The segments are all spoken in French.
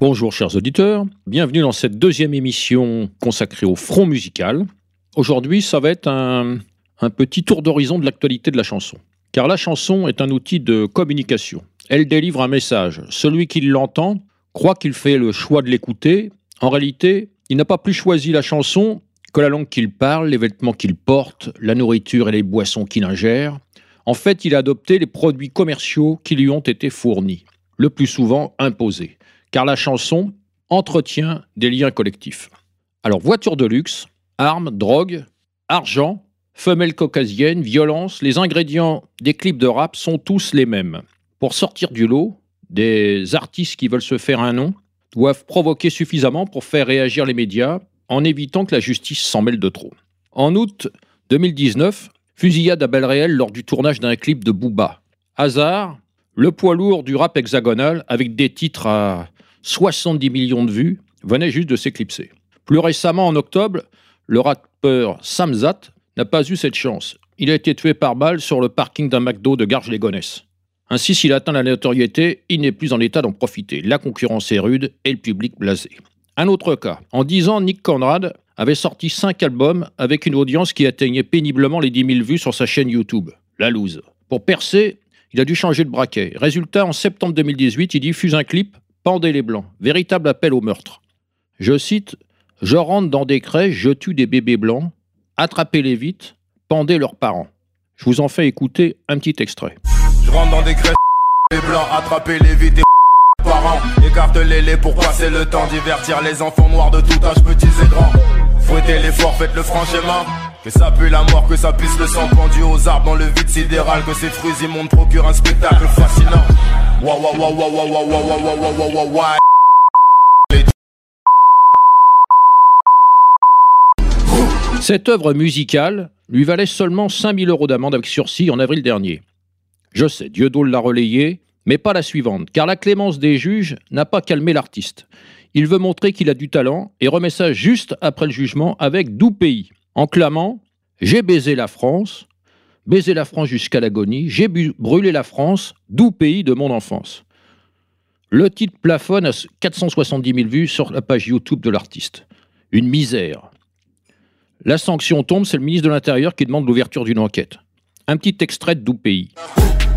Bonjour chers auditeurs, bienvenue dans cette deuxième émission consacrée au front musical. Aujourd'hui, ça va être un petit tour d'horizon de l'actualité de la chanson. Car la chanson est un outil de communication. Elle délivre un message. Celui qui l'entend croit qu'il fait le choix de l'écouter. En réalité, il n'a pas plus choisi la chanson que la langue qu'il parle, les vêtements qu'il porte, la nourriture et les boissons qu'il ingère. En fait, il a adopté les produits commerciaux qui lui ont été fournis, le plus souvent imposés. Car la chanson entretient des liens collectifs. Alors, voiture de luxe, armes, drogue, argent, femelles caucasiennes, violence, les ingrédients des clips de rap sont tous les mêmes. Pour sortir du lot, des artistes qui veulent se faire un nom doivent provoquer suffisamment pour faire réagir les médias en évitant que la justice s'en mêle de trop. En août 2019, fusillade à Belle-Réelle lors du tournage d'un clip de Booba. Hasard, le poids lourd du rap hexagonal avec des titres à 70 millions de vues venait juste de s'éclipser. Plus récemment, en octobre, le rappeur Samzat n'a pas eu cette chance. Il a été tué par balle sur le parking d'un McDo de Garges-lès-Gonesse. Ainsi, s'il atteint la notoriété, il n'est plus en état d'en profiter. La concurrence est rude et le public blasé. Un autre cas. En 10 ans, Nick Conrad avait sorti 5 albums avec une audience qui atteignait péniblement les 10 000 vues sur sa chaîne YouTube. La loose. Pour percer, il a dû changer de braquet. Résultat, en septembre 2018, il diffuse un clip « Pendez les blancs », véritable appel au meurtre. Je cite « Je rentre dans des crèches, je tue des bébés blancs, attrapez-les vite, pendez leurs parents ». Je vous en fais écouter un petit extrait. Je rentre dans des crèches, les blancs, attrapez-les vite et parents, écarte-les pour passer le temps, divertir les enfants noirs de tout âge, petits et grands. Fouettez les forts, faites le franc chemin. Que ça pue la mort, que ça pisse le sang pendu aux arbres dans le vide sidéral, que ces fruits immondes procurent un spectacle fascinant. Cette œuvre musicale lui valait seulement 5 000 € d'amende avec sursis en avril dernier. Je sais, Dieudonné l'a relayé, mais pas la suivante, car la clémence des juges n'a pas calmé l'artiste. Il veut montrer qu'il a du talent et remet ça juste après le jugement avec Doux Pays, en clamant « J'ai baisé la France jusqu'à l'agonie, j'ai brûlé la France, doux pays de mon enfance ». Le titre plafonne à 470 000 vues sur la page YouTube de l'artiste. Une misère. La sanction tombe, c'est le ministre de l'Intérieur qui demande l'ouverture d'une enquête. Un petit extrait de Doux Pays.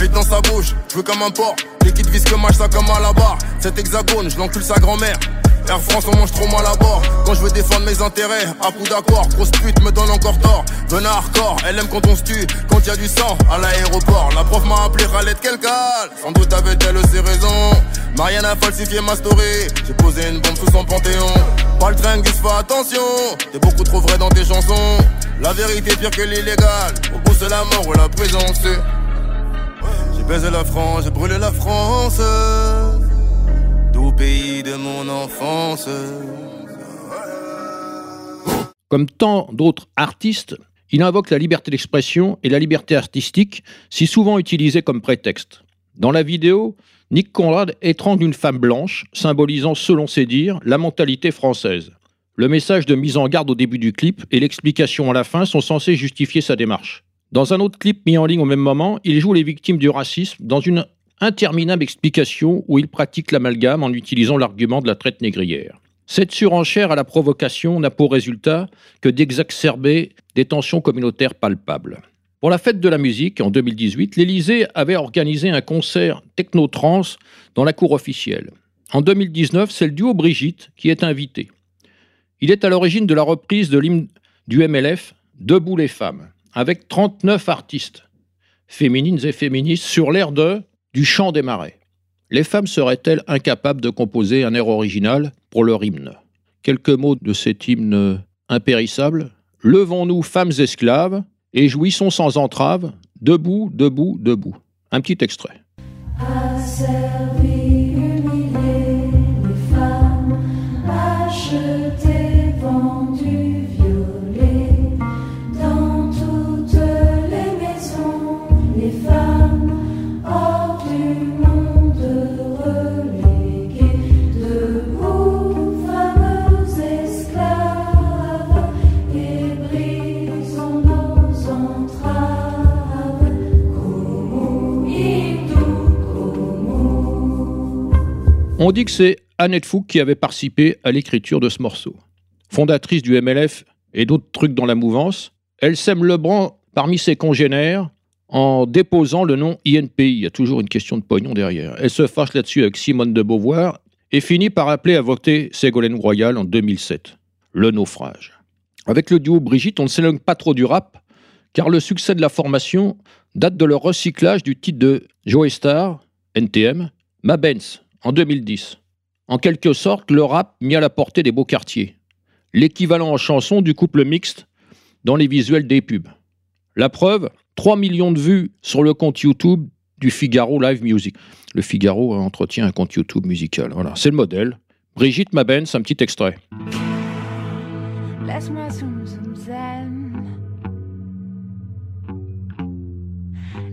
Vite dans sa bouche, je veux comme un porc, liquide visque mâche ça comme à la barre, cet hexagone, je l'encule sa grand-mère. Air France, on mange trop mal à bord. Quand je veux défendre mes intérêts, à coup d'accord, grosse pute me donne encore tort. Venez hardcore, elle aime quand on se tue, quand il y a du sang à l'aéroport. La prof m'a appelé, râlait de quel cal. Sans doute avait-elle ses raisons. Marianne a falsifié ma story. J'ai posé une bombe sous son panthéon. Pas le train, Gus, fais attention. T'es beaucoup trop vrai dans tes chansons. La vérité est pire que l'illégal. Au bout, c'est la mort ou la prison. J'ai baisé la France, j'ai brûlé la France. Doux pays de mon enfance. Comme tant d'autres artistes, il invoque la liberté d'expression et la liberté artistique, si souvent utilisée comme prétexte. Dans la vidéo, Nick Conrad étrangle une femme blanche, symbolisant, selon ses dires, la mentalité française. Le message de mise en garde au début du clip et l'explication à la fin sont censés justifier sa démarche. Dans un autre clip mis en ligne au même moment, il joue les victimes du racisme dans une interminable explication où il pratique l'amalgame en utilisant l'argument de la traite négrière. Cette surenchère à la provocation n'a pour résultat que d'exacerber des tensions communautaires palpables. Pour la fête de la musique, en 2018, l'Élysée avait organisé un concert techno-trance dans la cour officielle. En 2019, c'est le duo Brigitte qui est invité. Il est à l'origine de la reprise de l'hymne du MLF « Debout les femmes » avec 39 artistes, féminines et féministes, sur l'air de Du chant des marais. Les femmes seraient-elles incapables de composer un air original pour leur hymne? Quelques mots de cet hymne impérissable. Levons-nous, femmes esclaves, et jouissons sans entrave, debout, debout, debout. Un petit extrait. Asservies, humiliées, les femmes, achetées, vendues, violées, dans toutes les maisons, les femmes. On dit que c'est Annette Fouque qui avait participé à l'écriture de ce morceau. Fondatrice du MLF et d'autres trucs dans la mouvance, elle sème le branc parmi ses congénères en déposant le nom INPI. Il y a toujours une question de pognon derrière. Elle se fâche là-dessus avec Simone de Beauvoir et finit par appeler à voter Ségolène Royal en 2007. Le naufrage. Avec le duo Brigitte, on ne s'éloigne pas trop du rap, car le succès de la formation date de leur recyclage du titre de Joey Starr, NTM, Ma Benz, en 2010. En quelque sorte, le rap mis à la portée des beaux quartiers. L'équivalent en chanson du couple mixte dans les visuels des pubs. La preuve, 3 millions de vues sur le compte YouTube du Figaro Live Music. Le Figaro entretient un compte YouTube musical. Voilà, c'est le modèle. Brigitte, Ma Benz, un petit extrait. Laisse-moi zoom zoom zen.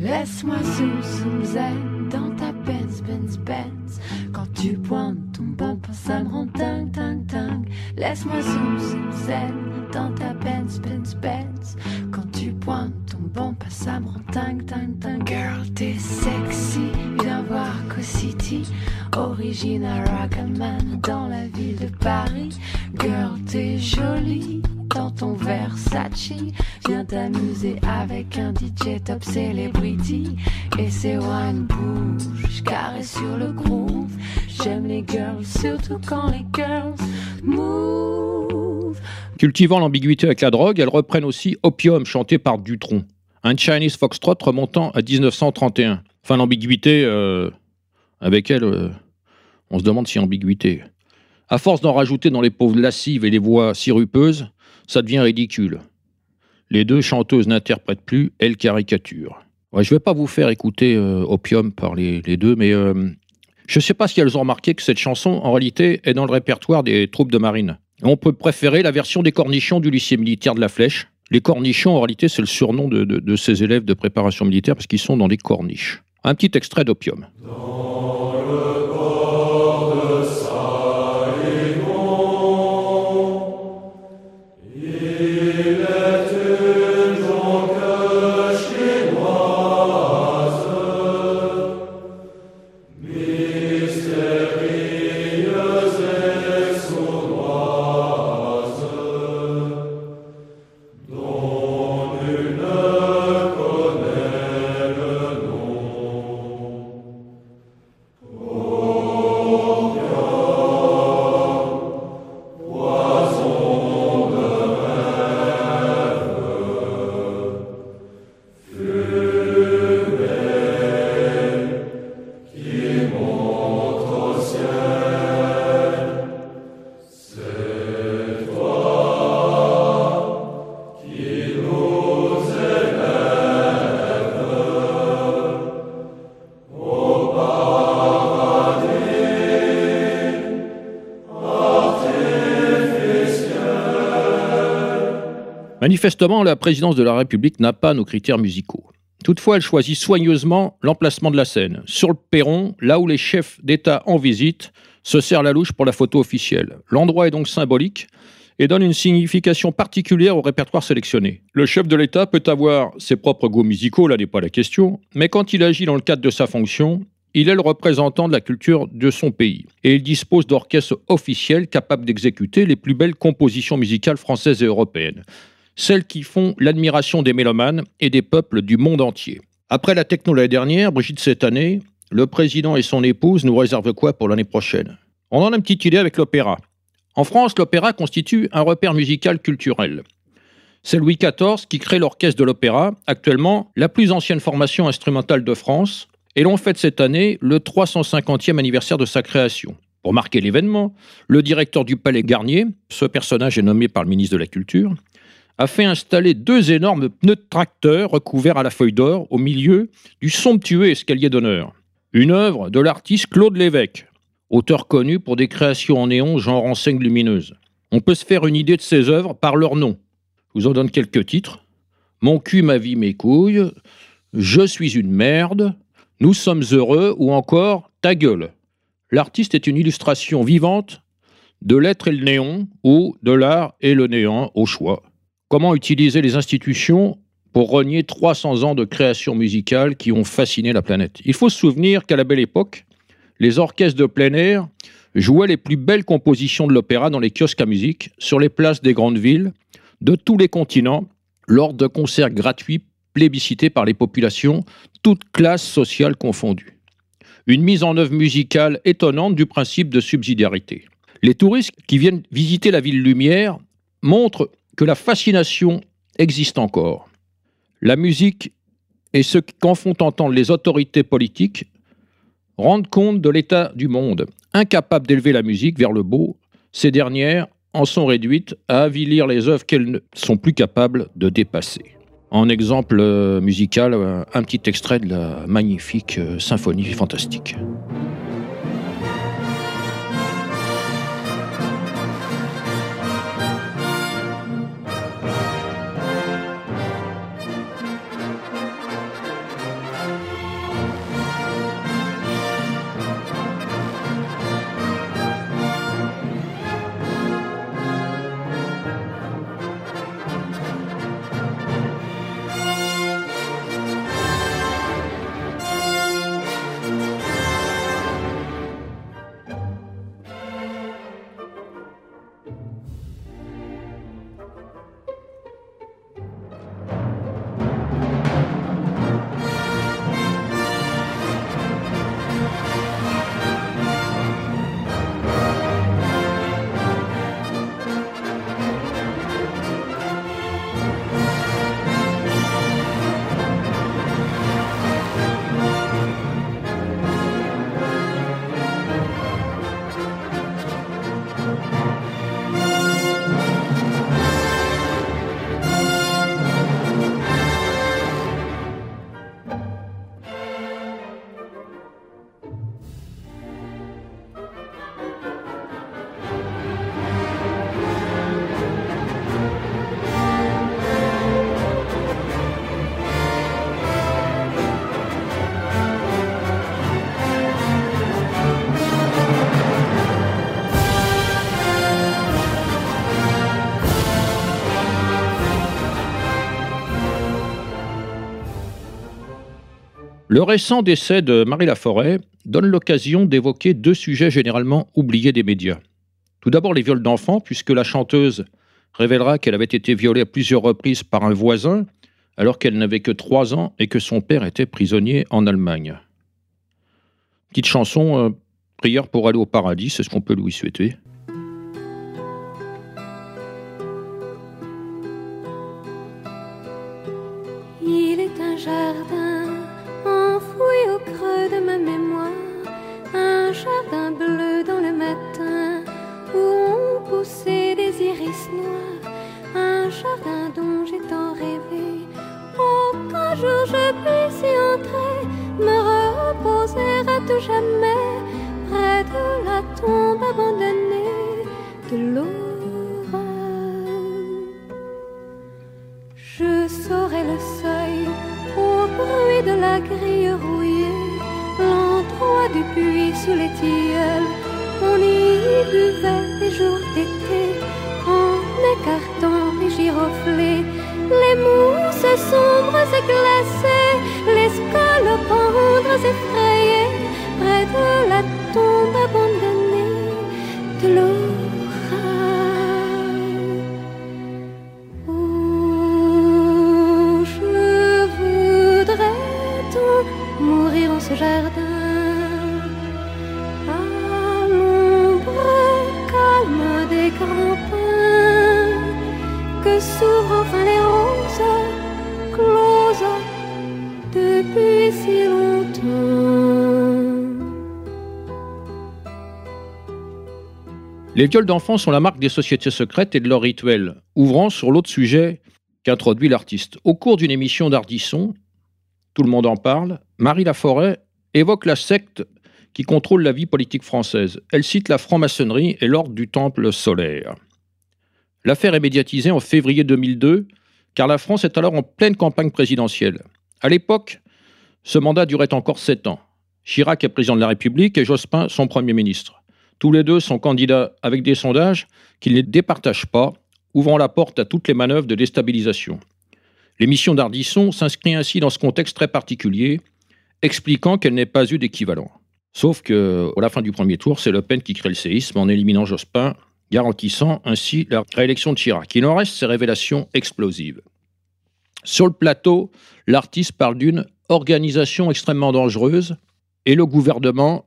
Laisse-moi zoom zoom zen dans ta Benz, Benz, Benz. Quand tu pointes ton bumper, ça me rend dingue, dingue, dingue. Laisse-moi zoom zoom zen dans ta Benz, Benz, Benz. Quand tu pointes ton bumper, ça me rend dingue, dingue, dingue. Girl, t'es sexy, viens voir Co-City. Origine à Ragaman dans la ville de Paris. Girl, t'es jolie dans ton Versace. Viens t'amuser avec un DJ top celebrity. Et c'est one bouge, carré sur le groove. J'aime les girls, surtout quand les girls move. Cultivant l'ambiguïté avec la drogue, elles reprennent aussi Opium, chanté par Dutronc. Un Chinese foxtrot remontant à 1931. Enfin, l'ambiguïté, avec elle, on se demande si ambiguïté. À force d'en rajouter dans les pauvres lascives et les voix sirupeuses, ça devient ridicule. Les deux chanteuses n'interprètent plus, elles caricaturent. Ouais, je ne vais pas vous faire écouter Opium par les deux, mais je ne sais pas si elles ont remarqué que cette chanson, en réalité, est dans le répertoire des troupes de marine. Et on peut préférer la version des cornichons du lycée militaire de La Flèche. Les cornichons, en réalité, c'est le surnom de ces élèves de préparation militaire parce qu'ils sont dans les corniches. Un petit extrait d'Opium. Manifestement, la présidence de la République n'a pas nos critères musicaux. Toutefois, elle choisit soigneusement l'emplacement de la scène, sur le perron, là où les chefs d'État en visite se serrent la louche pour la photo officielle. L'endroit est donc symbolique et donne une signification particulière au répertoire sélectionné. Le chef de l'État peut avoir ses propres goûts musicaux, là n'est pas la question, mais quand il agit dans le cadre de sa fonction, il est le représentant de la culture de son pays et il dispose d'orchestres officiels capables d'exécuter les plus belles compositions musicales françaises et européennes. Celles qui font l'admiration des mélomanes et des peuples du monde entier. Après la techno l'année dernière, Brigitte cette année, le président et son épouse nous réservent quoi pour l'année prochaine? On en a une petite idée avec l'opéra. En France, l'opéra constitue un repère musical culturel. C'est Louis XIV qui crée l'orchestre de l'opéra, actuellement la plus ancienne formation instrumentale de France, et l'on fête cette année le 350e anniversaire de sa création. Pour marquer l'événement, le directeur du Palais Garnier, ce personnage est nommé par le ministre de la Culture, a fait installer 2 énormes pneus de tracteur recouverts à la feuille d'or au milieu du somptueux escalier d'honneur. Une œuvre de l'artiste Claude Lévêque, auteur connu pour des créations en néon genre enseigne lumineuse. On peut se faire une idée de ses œuvres par leur nom. Je vous en donne quelques titres. « Mon cul, ma vie, mes couilles »,« Je suis une merde »,« Nous sommes heureux » ou encore « Ta gueule ». L'artiste est une illustration vivante de l'être et le néon ou de l'art et le néant au choix. Comment utiliser les institutions pour renier 300 ans de création musicale qui ont fasciné la planète? Il faut se souvenir qu'à la belle époque, les orchestres de plein air jouaient les plus belles compositions de l'opéra dans les kiosques à musique, sur les places des grandes villes, de tous les continents, lors de concerts gratuits plébiscités par les populations, toutes classes sociales confondues. Une mise en œuvre musicale étonnante du principe de subsidiarité. Les touristes qui viennent visiter la ville Lumière montrent que la fascination existe encore. La musique et ce qu'en font entendre les autorités politiques rendent compte de l'état du monde. Incapables d'élever la musique vers le beau, ces dernières en sont réduites à avilir les œuvres qu'elles ne sont plus capables de dépasser. En exemple musical, un petit extrait de la magnifique symphonie fantastique. Le récent décès de Marie Laforêt donne l'occasion d'évoquer deux sujets généralement oubliés des médias. Tout d'abord les viols d'enfants, puisque la chanteuse révélera qu'elle avait été violée à plusieurs reprises par un voisin, alors qu'elle n'avait que 3 ans et que son père était prisonnier en Allemagne. Petite chanson, prière pour aller au paradis, c'est ce qu'on peut lui souhaiter. Il est un jardin enfoui au creux de ma mémoire, un jardin bleu dans le matin où ont poussé des iris noirs, un jardin dont j'ai tant rêvé. Oh, qu'un jour je puisse y entrer, me reposer à tout jamais, près de la tombe abandonnée de l'aurore. Je saurai le seuil au bruit de la grille rouillée, l'endroit du puits sous les tilleuls, on y buvait les jours d'été, en écartant les giroflées, les mousses sombres et glacées, les scolopendres effrayés, près de la tombe abandonnée de l'eau. Ce jardin, à l'ombre calme des grands pins, que s'ouvrent enfin les roses closes depuis si longtemps. Les viols d'enfants sont la marque des sociétés secrètes et de leurs rituels, ouvrant sur l'autre sujet qu'introduit l'artiste. Au cours d'une émission d'Ardisson, Tout le monde en parle, Marie Laforêt évoque la secte qui contrôle la vie politique française. Elle cite la franc-maçonnerie et l'ordre du Temple solaire. L'affaire est médiatisée en février 2002, car la France est alors en pleine campagne présidentielle. À l'époque, ce mandat durait encore 7 ans. Chirac est président de la République et Jospin, son Premier ministre. Tous les deux sont candidats avec des sondages qui ne les départagent pas, ouvrant la porte à toutes les manœuvres de déstabilisation. L'émission d'Ardisson s'inscrit ainsi dans ce contexte très particulier, expliquant qu'elle n'ait pas eu d'équivalent. Sauf que, à la fin du premier tour, c'est Le Pen qui crée le séisme en éliminant Jospin, garantissant ainsi la réélection de Chirac. Il en reste ces révélations explosives. Sur le plateau, l'artiste parle d'une organisation extrêmement dangereuse et le gouvernement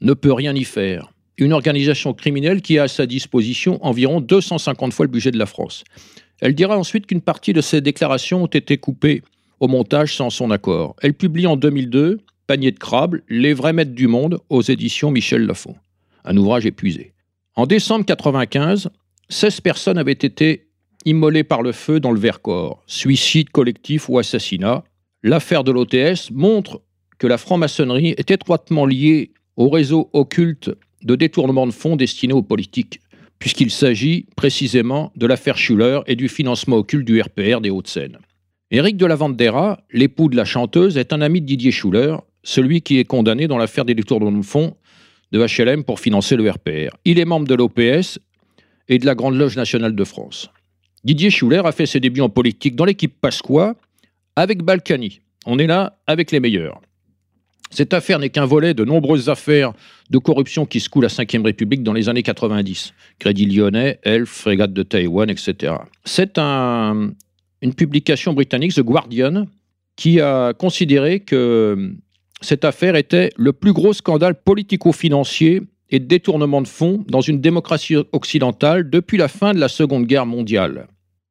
ne peut rien y faire. Une organisation criminelle qui a à sa disposition environ 250 fois le budget de la France. Elle dira ensuite qu'une partie de ses déclarations ont été coupées au montage sans son accord. Elle publie en 2002 « Panier de crabes, les vrais maîtres du monde » aux éditions Michel Lafon, un ouvrage épuisé. En décembre 1995, 16 personnes avaient été immolées par le feu dans le Vercors. Suicide collectif ou assassinat. L'affaire de l'OTS montre que la franc-maçonnerie est étroitement liée au réseau occulte de détournement de fonds destinés aux politiques, puisqu'il s'agit précisément de l'affaire Schuller et du financement occulte du RPR des Hauts-de-Seine. Éric de la Vandera, l'époux de la chanteuse, est un ami de Didier Schuller, celui qui est condamné dans l'affaire des détournements de fonds de HLM pour financer le RPR. Il est membre de l'OPS et de la Grande Loge Nationale de France. Didier Schuller a fait ses débuts en politique dans l'équipe Pasqua avec Balkany. On est là avec les meilleurs. Cette affaire n'est qu'un volet de nombreuses affaires de corruption qui secouent la Ve République dans les années 90. Crédit Lyonnais, Elf, Frégate de Taïwan, etc. C'est une publication britannique, The Guardian, qui a considéré que cette affaire était le plus gros scandale politico-financier et de détournement de fonds dans une démocratie occidentale depuis la fin de la Seconde Guerre mondiale.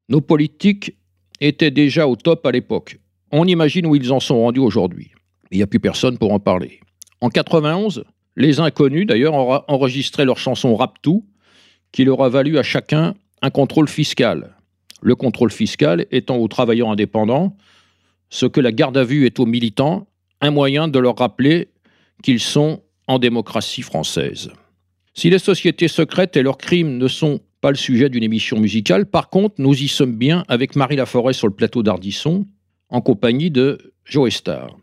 Nos politiques étaient déjà au top à l'époque. On imagine où ils en sont rendus aujourd'hui. Il n'y a plus personne pour en parler. En 91, les Inconnus, d'ailleurs, ont enregistré leur chanson « Raptou », qui leur a valu à chacun un contrôle fiscal. Le contrôle fiscal étant aux travailleurs indépendants, ce que la garde à vue est aux militants, un moyen de leur rappeler qu'ils sont en démocratie française. Si les sociétés secrètes et leurs crimes ne sont pas le sujet d'une émission musicale, par contre, nous y sommes bien avec Marie Laforêt sur le plateau d'Ardisson, en compagnie de Joey Starr.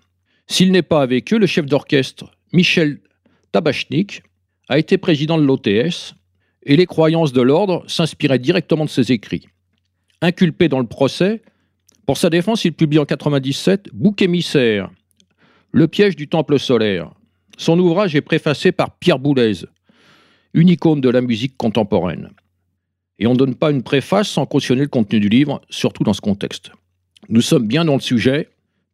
S'il n'est pas avec eux, le chef d'orchestre Michel Tabachnik a été président de l'OTS et les croyances de l'ordre s'inspiraient directement de ses écrits. Inculpé dans le procès, pour sa défense, il publie en 1997 « Bouc émissaire, le piège du temple solaire ». Son ouvrage est préfacé par Pierre Boulez, une icône de la musique contemporaine. Et on ne donne pas une préface sans cautionner le contenu du livre, surtout dans ce contexte. Nous sommes bien dans le sujet,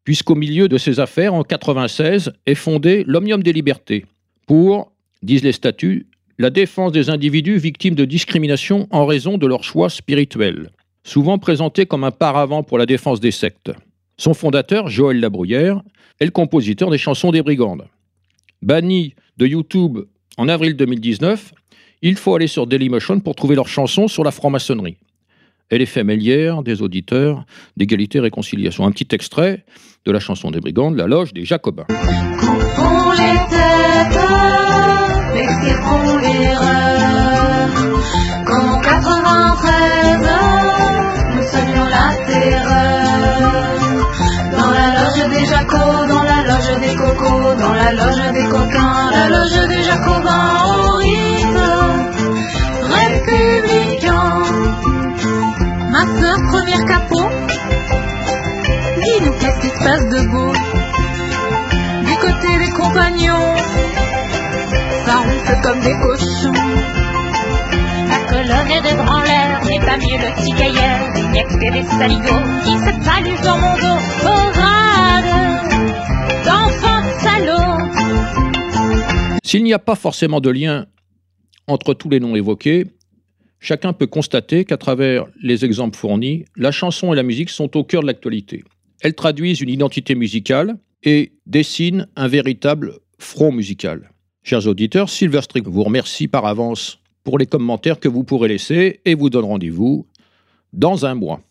puisqu'au milieu de ces affaires, en 1996, est fondé l'Omnium des libertés pour, disent les statuts, la défense des individus victimes de discrimination en raison de leur choix spirituel, souvent présenté comme un paravent pour la défense des sectes. Son fondateur, Joël Labruyère, est le compositeur des chansons des Brigandes. Banni de YouTube en avril 2019, il faut aller sur Dailymotion pour trouver leurs chansons sur la franc-maçonnerie. Elle est familière des auditeurs d'égalité et réconciliation. Un petit extrait de la chanson des Brigandes, La Loge des Jacobins. Coupons les têtes, extirpons l'erreur. Qu'en 93, nous semions la terreur. Dans la loge des Jacobins, dans la loge des cocos, dans la loge des coquins, la loge des Jacobins, au rythme républicain. Ma soeur, première capot, dis-nous qu'est-ce qui se passe de beau. Du côté des compagnons, ça ronfle comme des cochons. La colonne est des branleurs, n'est pas mieux le petit gaillard. Il n'y a que des saligots qui se paluchent dans mon dos. Horade d'enfants salauds. S'il n'y a pas forcément de lien entre tous les noms évoqués, chacun peut constater qu'à travers les exemples fournis, la chanson et la musique sont au cœur de l'actualité. Elles traduisent une identité musicale et dessinent un véritable front musical. Chers auditeurs, Silver Streak vous remercie par avance pour les commentaires que vous pourrez laisser et vous donne rendez-vous dans un mois.